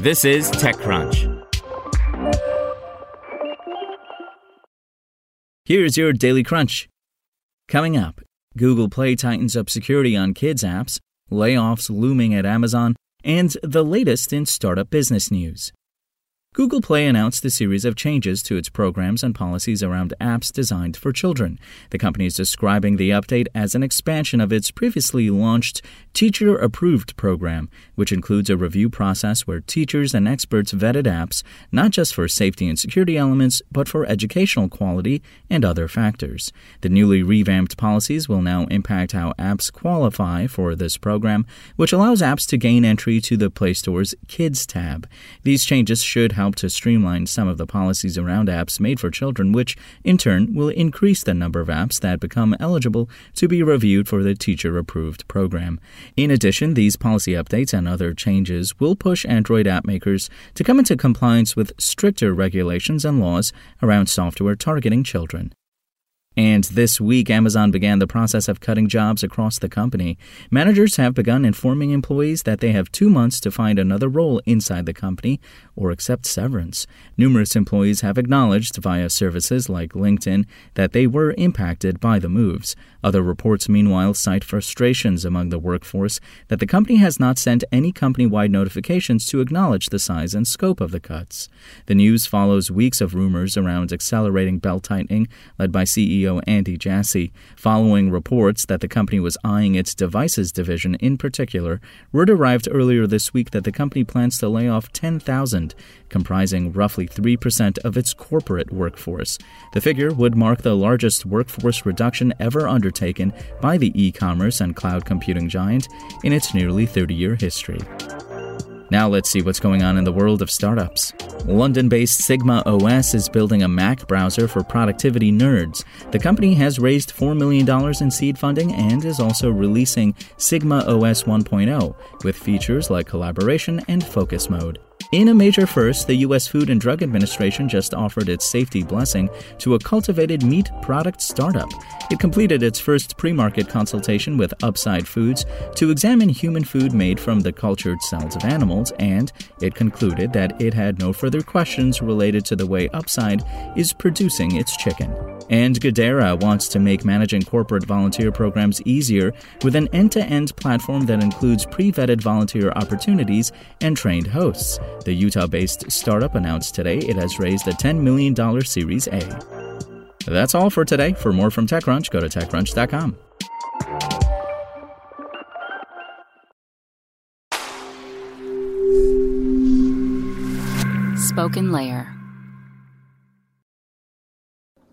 This is TechCrunch. Here's your Daily Crunch. Coming up, Google Play tightens up security on kids' apps, layoffs looming at Amazon, and the latest in startup business news. Google Play announced a series of changes to its programs and policies around apps designed for children. The company is describing the update as an expansion of its previously launched teacher-approved program, which includes a review process where teachers and experts vetted apps, not just for safety and security elements, but for educational quality and other factors. The newly revamped policies will now impact how apps qualify for this program, which allows apps to gain entry to the Play Store's Kids tab. These changes should help to streamline some of the policies around apps made for children, which in turn will increase the number of apps that become eligible to be reviewed for the teacher-approved program. In addition, these policy updates and other changes will push Android app makers to come into compliance with stricter regulations and laws around software targeting children. And this week, Amazon began the process of cutting jobs across the company. Managers have begun informing employees that they have 2 months to find another role inside the company or accept severance. Numerous employees have acknowledged via services like LinkedIn that they were impacted by the moves. Other reports, meanwhile, cite frustrations among the workforce that the company has not sent any company-wide notifications to acknowledge the size and scope of the cuts. The news follows weeks of rumors around accelerating belt-tightening led by CEO Andy Jassy, following reports that the company was eyeing its devices division in particular. Word arrived earlier this week that the company plans to lay off 10,000, comprising roughly 3% of its corporate workforce. The figure would mark the largest workforce reduction ever undertaken by the e-commerce and cloud computing giant in its nearly 30-year history. Now let's see what's going on in the world of startups. London-based Sigma OS is building a Mac browser for productivity nerds. The company has raised $4 million in seed funding and is also releasing Sigma OS 1.0 with features like collaboration and focus mode. In a major first, the U.S. Food and Drug Administration just offered its safety blessing to a cultivated meat product startup. It completed its first pre-market consultation with Upside Foods to examine human food made from the cultured cells of animals, and it concluded that it had no further questions related to the way Upside is producing its chicken. And Gadera wants to make managing corporate volunteer programs easier with an end-to-end platform that includes pre-vetted volunteer opportunities and trained hosts. The Utah-based startup announced today it has raised a $10 million Series A. That's all for today. For more from TechCrunch, go to TechCrunch.com. Spoken Layer.